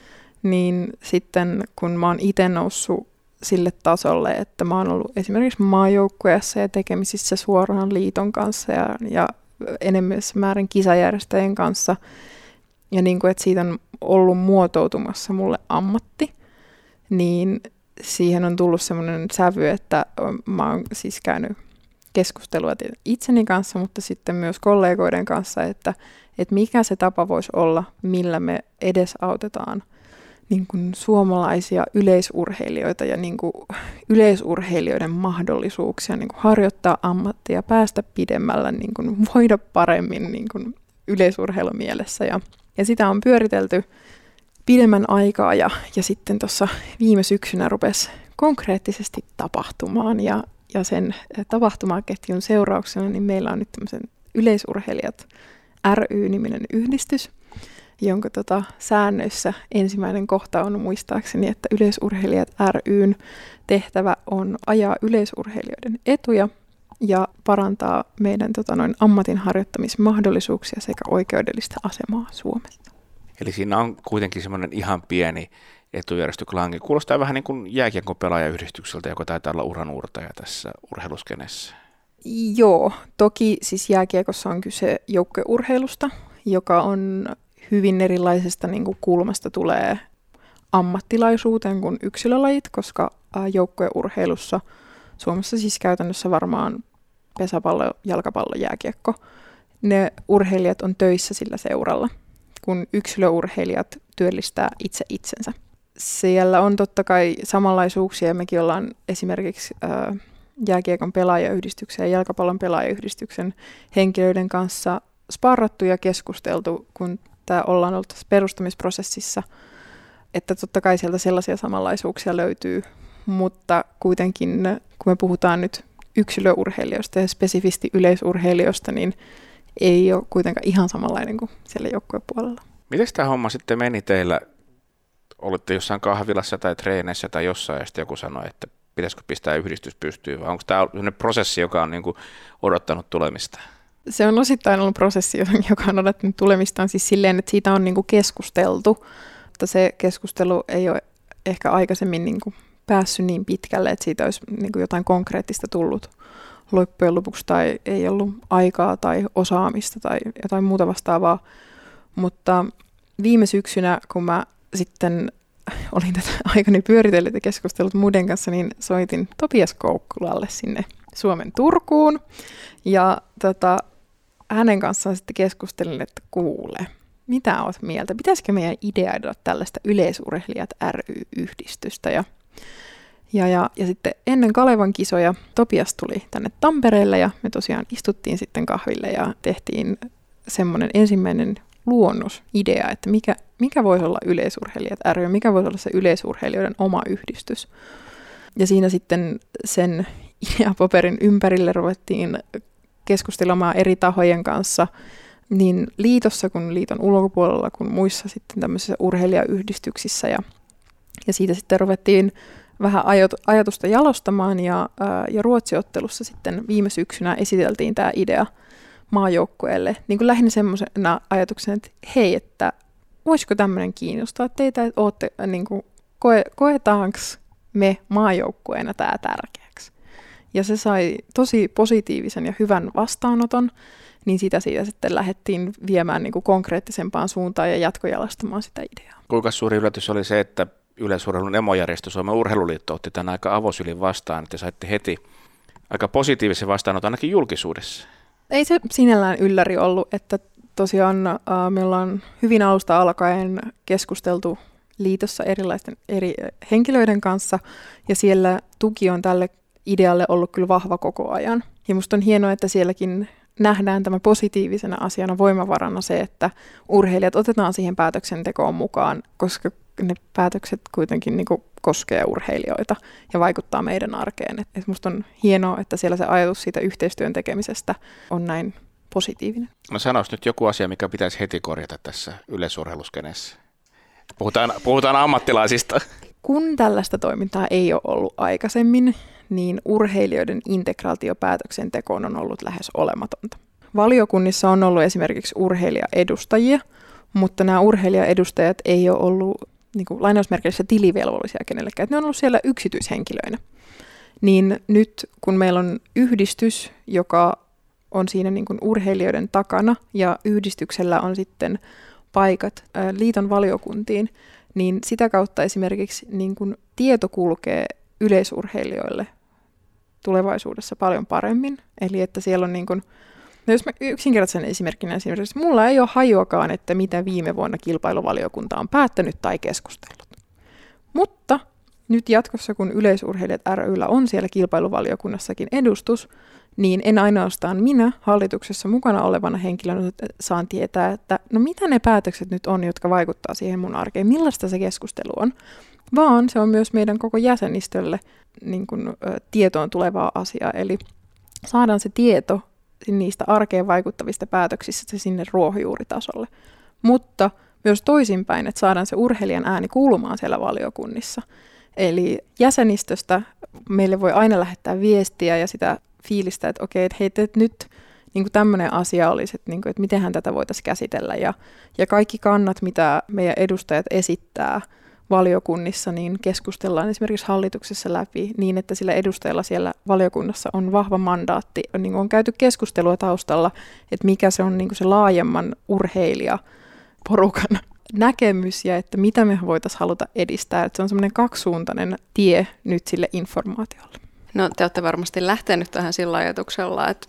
niin sitten kun mä oon itse noussut sille tasolle, että mä oon ollut esimerkiksi maajoukkueessa ja tekemisissä suoraan liiton kanssa ja enemmässä määrin kisajärjestäjien kanssa, ja niin kuin, että siitä on ollut muotoutumassa mulle ammatti, niin siihen on tullut semmoinen sävy, että mä oon siis käynyt keskustelua itseni kanssa, mutta sitten myös kollegoiden kanssa, että mikä se tapa voisi olla, millä me edesautetaan niin kuin suomalaisia yleisurheilijoita ja niin kuin yleisurheilijoiden mahdollisuuksia niin kuin harjoittaa ammattia, päästä pidemmällä, niin kuin voida paremmin niin kuin yleisurheilumielessä. Ja sitä on pyöritelty pidemmän aikaa ja sitten tuossa viime syksynä rupesi konkreettisesti tapahtumaan ja sen tapahtumaketjun seurauksena niin meillä on nyt tämmöisen Yleisurheilijat ry-niminen yhdistys, jonka säännöissä ensimmäinen kohta on muistaakseni, että Yleisurheilijat ry:n tehtävä on ajaa yleisurheilijoiden etuja ja parantaa meidän ammatin harjoittamismahdollisuuksia sekä oikeudellista asemaa Suomessa. Eli siinä on kuitenkin semmoinen ihan pieni etujärjestöklangi. Kuulostaa vähän niin kuin jääkiekon pelaajayhdistykseltä, joka taitaa olla uranuurtaja tässä urheiluskenessä. Joo, toki siis jääkiekossa on kyse joukkueurheilusta, joka on hyvin erilaisesta niin kuin kulmasta tulee ammattilaisuuteen kuin yksilölajit, koska joukkueurheilussa Suomessa siis käytännössä varmaan pesäpallo, jalkapallo, jääkiekko. Ne urheilijat on töissä sillä seuralla, kun yksilöurheilijat työllistää itse itsensä. Siellä on totta kai samanlaisuuksia, ja mekin ollaan esimerkiksi jääkiekon pelaajayhdistyksen ja jalkapallon pelaajayhdistyksen henkilöiden kanssa sparrattu ja keskusteltu, kun tämä ollaan ollut tässä perustamisprosessissa, että totta kai sieltä sellaisia samanlaisuuksia löytyy, mutta kuitenkin kun me puhutaan nyt yksilöurheilijoista ja spesifisti yleisurheilijoista, niin ei ole kuitenkaan ihan samanlainen kuin siellä joukkuepuolella. Miten tämä homma sitten meni teillä? Olitte jossain kahvilassa tai treeneissä tai jossain ja sitten joku sanoi, että pitäisikö pistää yhdistys pystyyn vai onko tämä sellainen prosessi, joka on niin kuin odottanut tulemista? Se on osittain ollut prosessi, joka on odottanut tulemistaan siis silleen, että siitä on niin kuin keskusteltu, mutta se keskustelu ei ole ehkä aikaisemmin niin kuin päässyt niin pitkälle, että siitä olisi niin kuin jotain konkreettista tullut loppujen lopuksi tai ei ollut aikaa tai osaamista tai jotain muuta vastaavaa. Mutta viime syksynä, kun mä sitten olin tätä aikani pyöritellyt ja keskustellut muiden kanssa, niin soitin Topias Koukkulalle sinne Suomen Turkuun ja hänen kanssaan sitten keskustelin, että kuule, mitä oot mieltä? Pitäisikö meidän ideoida tällaista Yleisurheilijat ry-yhdistystä ja sitten ennen Kalevan kisoja Topias tuli tänne Tampereelle ja me tosiaan istuttiin sitten kahville ja tehtiin semmoinen ensimmäinen luonnosidea, että mikä voisi olla Yleisurheilijat ry, mikä voisi olla se yleisurheilijoiden oma yhdistys. Ja siinä sitten sen ideapaperin ympärille ruvettiin keskustelemaan eri tahojen kanssa niin liitossa kuin liiton ulkopuolella kuin muissa sitten tämmöisissä urheilijayhdistyksissä ja siitä sitten ruvettiin vähän ajatusta jalostamaan ja Ruotsi-ottelussa sitten viime syksynä esiteltiin tämä idea maajoukkueelle. Niin kuin lähinnä semmoisena ajatuksena, että hei, että voisiko tämmöinen kiinnostaa teitä, että ootte, niin kuin, koetaanko me maajoukkueena tämä tärkeäksi. Ja se sai tosi positiivisen ja hyvän vastaanoton, niin sitä siitä sitten lähdettiin viemään niin kuin konkreettisempaan suuntaan ja jatkojalastamaan sitä ideaa. Kuinka suuri yllätys oli se, että Yleisurheilun emojärjestö Suomen Urheiluliitto otti tämän aika avosylin vastaan, että saitte heti aika positiivisen vastaanoton ainakin julkisuudessa. Ei se sinällään ylläri ollut, että tosiaan meillä on hyvin alusta alkaen keskusteltu liitossa erilaisten eri henkilöiden kanssa, ja siellä tuki on tälle idealle ollut kyllä vahva koko ajan. Ja musta on hienoa, että sielläkin nähdään tämä positiivisena asiana, voimavarana se, että urheilijat otetaan siihen päätöksentekoon mukaan, koska ne päätökset kuitenkin niin kuin koskee urheilijoita ja vaikuttaa meidän arkeen. Et musta on hienoa, että siellä se ajatus siitä yhteistyön tekemisestä on näin positiivinen. No sanois nyt joku asia, mikä pitäisi heti korjata tässä yleisurheiluskenessä. Puhutaan ammattilaisista. Kun tällaista toimintaa ei ole ollut aikaisemmin, niin urheilijoiden integraatio päätöksentekoon on ollut lähes olematonta. Valiokunnissa on ollut esimerkiksi urheilijaedustajia, mutta nämä urheilijaedustajat ei ole ollut niin kuin lainausmerkeissä tilivelvollisia kenellekään. Ne on ollut siellä yksityishenkilöinä. Niin nyt kun meillä on yhdistys, joka on siinä niin kuin urheilijoiden takana ja yhdistyksellä on sitten paikat liiton valiokuntiin, niin sitä kautta esimerkiksi niin kuin tieto kulkee yleisurheilijoille tulevaisuudessa paljon paremmin. Eli että siellä on niin kuin, no jos mä yksinkertaisen esimerkkinä esimerkiksi, mulla ei ole hajuakaan, että mitä viime vuonna kilpailuvaliokunta on päättänyt tai keskustellut. Mutta nyt jatkossa, kun Yleisurheilijat ry:llä on siellä kilpailuvaliokunnassakin edustus, niin en ainoastaan minä hallituksessa mukana olevana henkilönä saan tietää, että no mitä ne päätökset nyt on, jotka vaikuttaa siihen mun arkeen, millaista se keskustelu on, vaan se on myös meidän koko jäsenistölle niin kun, tietoon tulevaa asiaa, eli saadaan se tieto niistä arkeen vaikuttavista päätöksistä sinne ruohonjuuritasolle, mutta myös toisinpäin, että saadaan se urheilijan ääni kuulumaan siellä valiokunnissa. Eli jäsenistöstä meille voi aina lähettää viestiä ja sitä fiilistä, että okei, että hei, että nyt niin kuin tämmöinen asia olisi, että, niin kuin, että mitenhän tätä voitaisiin käsitellä. Ja kaikki kannat, mitä meidän edustajat esittää valiokunnissa, niin keskustellaan esimerkiksi hallituksessa läpi niin, että sillä edustajalla siellä valiokunnassa on vahva mandaatti. Niin on käyty keskustelua taustalla, että mikä se on niin kuin se laajemman urheilijaporukan näkemys ja että mitä me voitaisiin haluta edistää. Että se on semmoinen kaksisuuntainen tie nyt sille informaatiolle. No te olette varmasti lähtenyt tähän sillä ajatuksella, että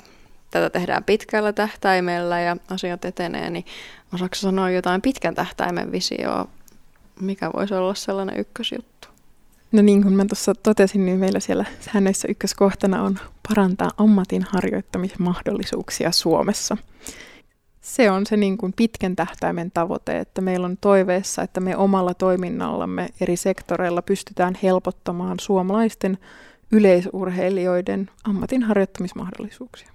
tätä tehdään pitkällä tähtäimellä ja asiat etenee, niin osaako sanoa jotain pitkän tähtäimen visioa? Mikä voisi olla sellainen ykkösjuttu? No niin kuin mä tuossa totesin, niin meillä siellä säännöissä ykköskohtana on parantaa ammatin harjoittamismahdollisuuksia Suomessa. Se on se niin kuin pitkän tähtäimen tavoite, että meillä on toiveessa, että me omalla toiminnallamme eri sektoreilla pystytään helpottamaan suomalaisten yleisurheilijoiden ammatin harjoittamismahdollisuuksia.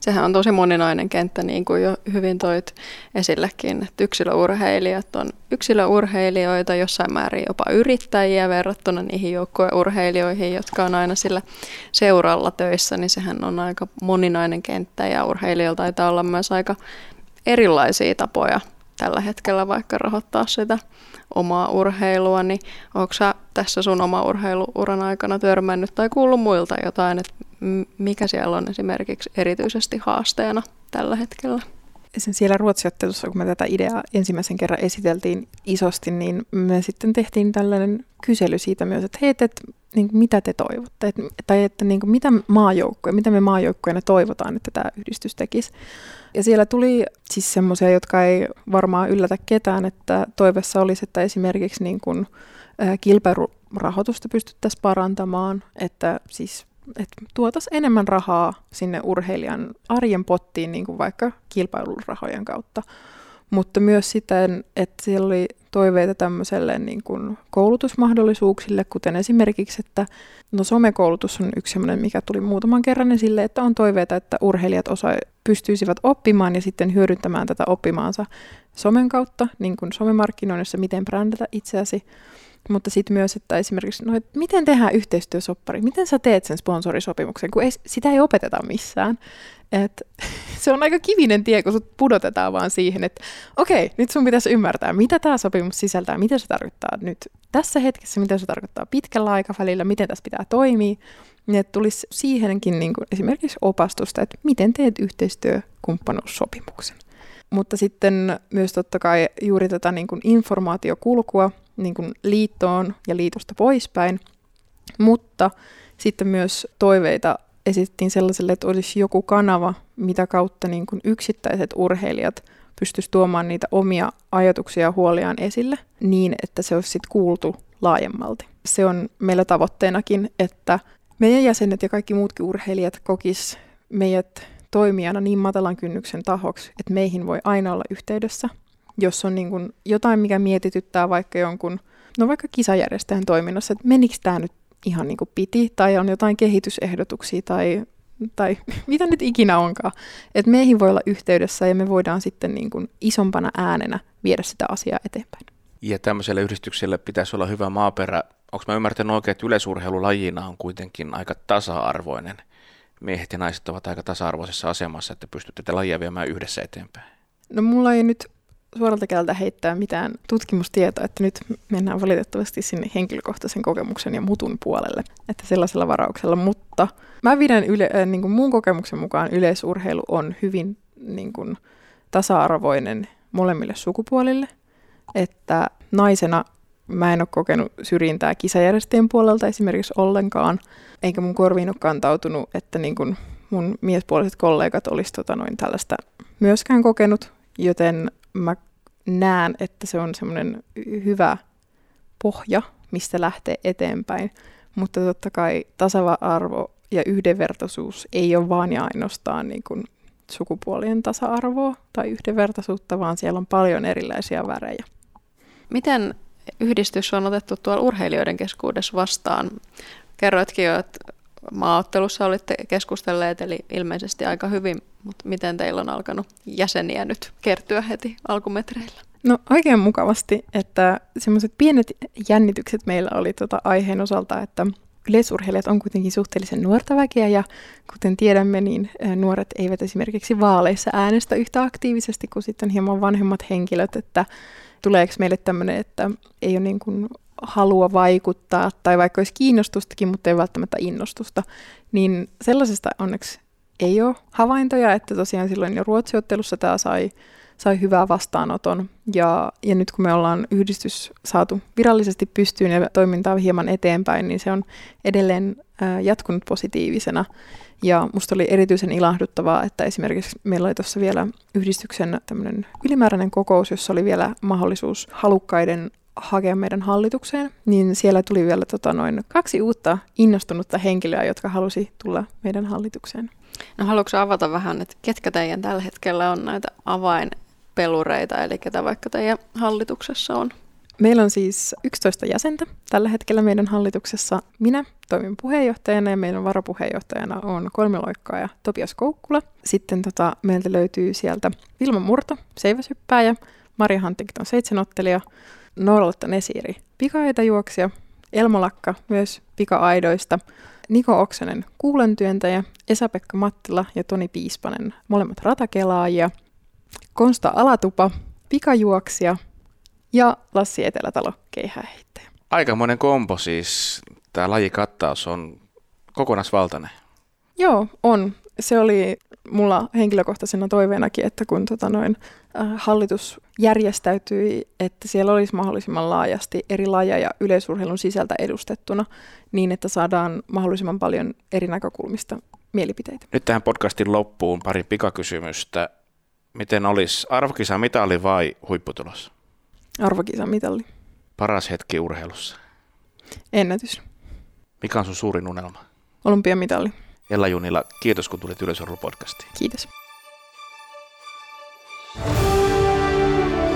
Sehän on tosi moninainen kenttä, niin kuin jo hyvin toit esillekin, että yksilöurheilijat on yksilöurheilijoita, jossain määrin jopa yrittäjiä verrattuna niihin joukkueurheilijoihin, jotka on aina sillä seuralla töissä, niin sehän on aika moninainen kenttä ja urheilijoilla taitaa olla myös aika erilaisia tapoja tällä hetkellä vaikka rahoittaa sitä omaa urheilua, niin ootko sä tässä sun oma urheiluuran aikana törmännyt tai kuullut muilta jotain, että mikä siellä on esimerkiksi erityisesti haasteena tällä hetkellä? Siellä Ruotsi-ottelussa, kun me tätä ideaa ensimmäisen kerran esiteltiin isosti, niin me sitten tehtiin tällainen kysely siitä myös, että hei, että niin kuin, mitä te toivotte? Tai että niin kuin, mitä me maajoukkoina toivotaan, että tämä yhdistys tekisi? Ja siellä tuli siis semmoisia, jotka ei varmaan yllätä ketään, että toiveessa olisi, että esimerkiksi niin kuin, kilpailurahoitusta pystyttäisiin parantamaan, että siis tuotaisiin enemmän rahaa sinne urheilijan arjen pottiin, niin kuin vaikka kilpailurahojen kautta. Mutta myös siten, että siellä oli toiveita tämmöiselle niin kuin koulutusmahdollisuuksille, kuten esimerkiksi, että no somekoulutus on yksi sellainen, mikä tuli muutaman kerran esille, että on toiveita, että urheilijat pystyisivät oppimaan ja sitten hyödyntämään tätä oppimaansa somen kautta, niin kuin somemarkkinoinnissa, miten brändätä itseäsi. Mutta sitten myös, että esimerkiksi, no, että miten tehdään yhteistyösoppari? Miten sä teet sen sponsorisopimuksen, kun sitä ei opeteta missään? Et, se on aika kivinen tie, kun sut pudotetaan vaan siihen, että okei, nyt sun pitäisi ymmärtää, mitä tämä sopimus sisältää, mitä se tarkoittaa nyt tässä hetkessä, mitä se tarkoittaa pitkällä aikavälillä, miten tässä pitää toimia. Ja tulisi siihenkin niin kuin esimerkiksi opastusta, että miten teet yhteistyökumppanuussopimuksen. Mutta sitten myös totta kai juuri tätä niin kuin informaatiokulkua, niin kuin liittoon ja liitosta poispäin, mutta sitten myös toiveita esitettiin sellaiselle, että olisi joku kanava, mitä kautta niin kuin yksittäiset urheilijat pystyisivät tuomaan niitä omia ajatuksia ja huoliaan esille niin, että se olisi sitten kuultu laajemmalti. Se on meillä tavoitteenakin, että meidän jäsenet ja kaikki muutkin urheilijat kokis meidät toimijana niin matalan kynnyksen tahoksi, että meihin voi aina olla yhteydessä. Jos on niin kuin jotain, mikä mietityttää vaikka jonkun, no vaikka kisajärjestäjän toiminnassa, että menikö tämä nyt ihan niin kuin piti, tai on jotain kehitysehdotuksia, tai mitä nyt ikinä onkaan. Että meihin voi olla yhteydessä, ja me voidaan sitten niin kuin isompana äänenä viedä sitä asiaa eteenpäin. Ja tämmöisellä yhdistyksellä pitäisi olla hyvä maaperä. Onko mä ymmärtänyt oikein, että yleisurheilu lajina on kuitenkin aika tasa-arvoinen? Miehet ja naiset ovat aika tasa-arvoisessa asemassa, että pystytte tätä lajia viemään yhdessä eteenpäin. No mulla ei nyt suoralta käältä heittää mitään tutkimustietoa, että nyt mennään valitettavasti sinne henkilökohtaisen kokemuksen ja mutun puolelle, että sellaisella varauksella, mutta mä pidän niin kuin mun kokemuksen mukaan yleisurheilu on hyvin niin kuin tasa-arvoinen molemmille sukupuolille, että naisena mä en ole kokenut syrjintää kisajärjestäjien puolelta esimerkiksi ollenkaan, eikä mun korviin ole kantautunut, että niin kuin mun miespuoliset kollegat olisi tällaista myöskään kokenut, joten mä näen, että se on semmoinen hyvä pohja, mistä lähtee eteenpäin, mutta totta kai tasa-arvo ja yhdenvertaisuus ei ole vaan ja ainoastaan niin kuin sukupuolien tasa-arvoa tai yhdenvertaisuutta, vaan siellä on paljon erilaisia värejä. Miten yhdistys on otettu tuolla urheilijoiden keskuudessa vastaan? Kerroitkin jo, että maaottelussa olitte keskustelleet, eli ilmeisesti aika hyvin, mutta miten teillä on alkanut jäseniä nyt kertyä heti alkumetreillä? No oikein mukavasti, että semmoiset pienet jännitykset meillä oli aiheen osalta, että yleisurheilijat on kuitenkin suhteellisen nuorta väkeä ja kuten tiedämme, niin nuoret eivät esimerkiksi vaaleissa äänestä yhtä aktiivisesti kuin sitten hieman vanhemmat henkilöt, että tuleeko meille tämmöinen, että ei ole niin kuin halua vaikuttaa tai vaikka olisi kiinnostustakin, mutta ei välttämättä innostusta, niin sellaisesta onneksi ei ole havaintoja, että tosiaan silloin jo Ruotsi-ottelussa tämä sai hyvää vastaanoton ja nyt kun me ollaan yhdistys saatu virallisesti pystyyn ja toimintaa hieman eteenpäin, niin se on edelleen jatkunut positiivisena ja musta oli erityisen ilahduttavaa, että esimerkiksi meillä oli tuossa vielä yhdistyksen tämmöinen ylimääräinen kokous, jossa oli vielä mahdollisuus halukkaiden hakea meidän hallitukseen, niin siellä tuli vielä kaksi uutta innostunutta henkilöä, jotka halusi tulla meidän hallitukseen. No haluatko avata vähän, että ketkä teidän tällä hetkellä on näitä avainpelureita, eli ketä vaikka teidän hallituksessa on? Meillä on siis 11 jäsentä tällä hetkellä meidän hallituksessa. Minä toimin puheenjohtajana ja meidän varapuheenjohtajana on kolmiloikkaa ja Topias Koukkula. Sitten meiltä löytyy sieltä Vilma Murto, seiväshyppääjä, Maria Huntington, seitsemänottelija, Nooralutta Nesiri, pika-aitajuoksija, Elmo Lakka, myös pika-aidoista, Niko Oksanen, kuulentyöntäjä, Esa-Pekka Mattila ja Toni Piispanen, molemmat ratakelaajia, Konsta Alatupa, pikajuoksija ja Lassi Etelätalo, keihäänheittäjä. Aikamoinen kompo siis. Tämä lajikattaus on kokonaisvaltainen. Joo, on. Se oli mulla henkilökohtaisena toiveenakin, että kun hallitus järjestäytyi, että siellä olisi mahdollisimman laajasti eri lajeja ja yleisurheilun sisältä edustettuna niin, että saadaan mahdollisimman paljon eri näkökulmista mielipiteitä. Nyt tähän podcastin loppuun pari pikakysymystä. Miten olisi arvokisamitali vai huipputulos? Arvokisamitali. Paras hetki urheilussa? Ennätys. Mikä on sun suurin unelma? Olympiamitali. Ella Junnila, kiitos kun tulit Yleisurheilupodcastiin. Kiitos.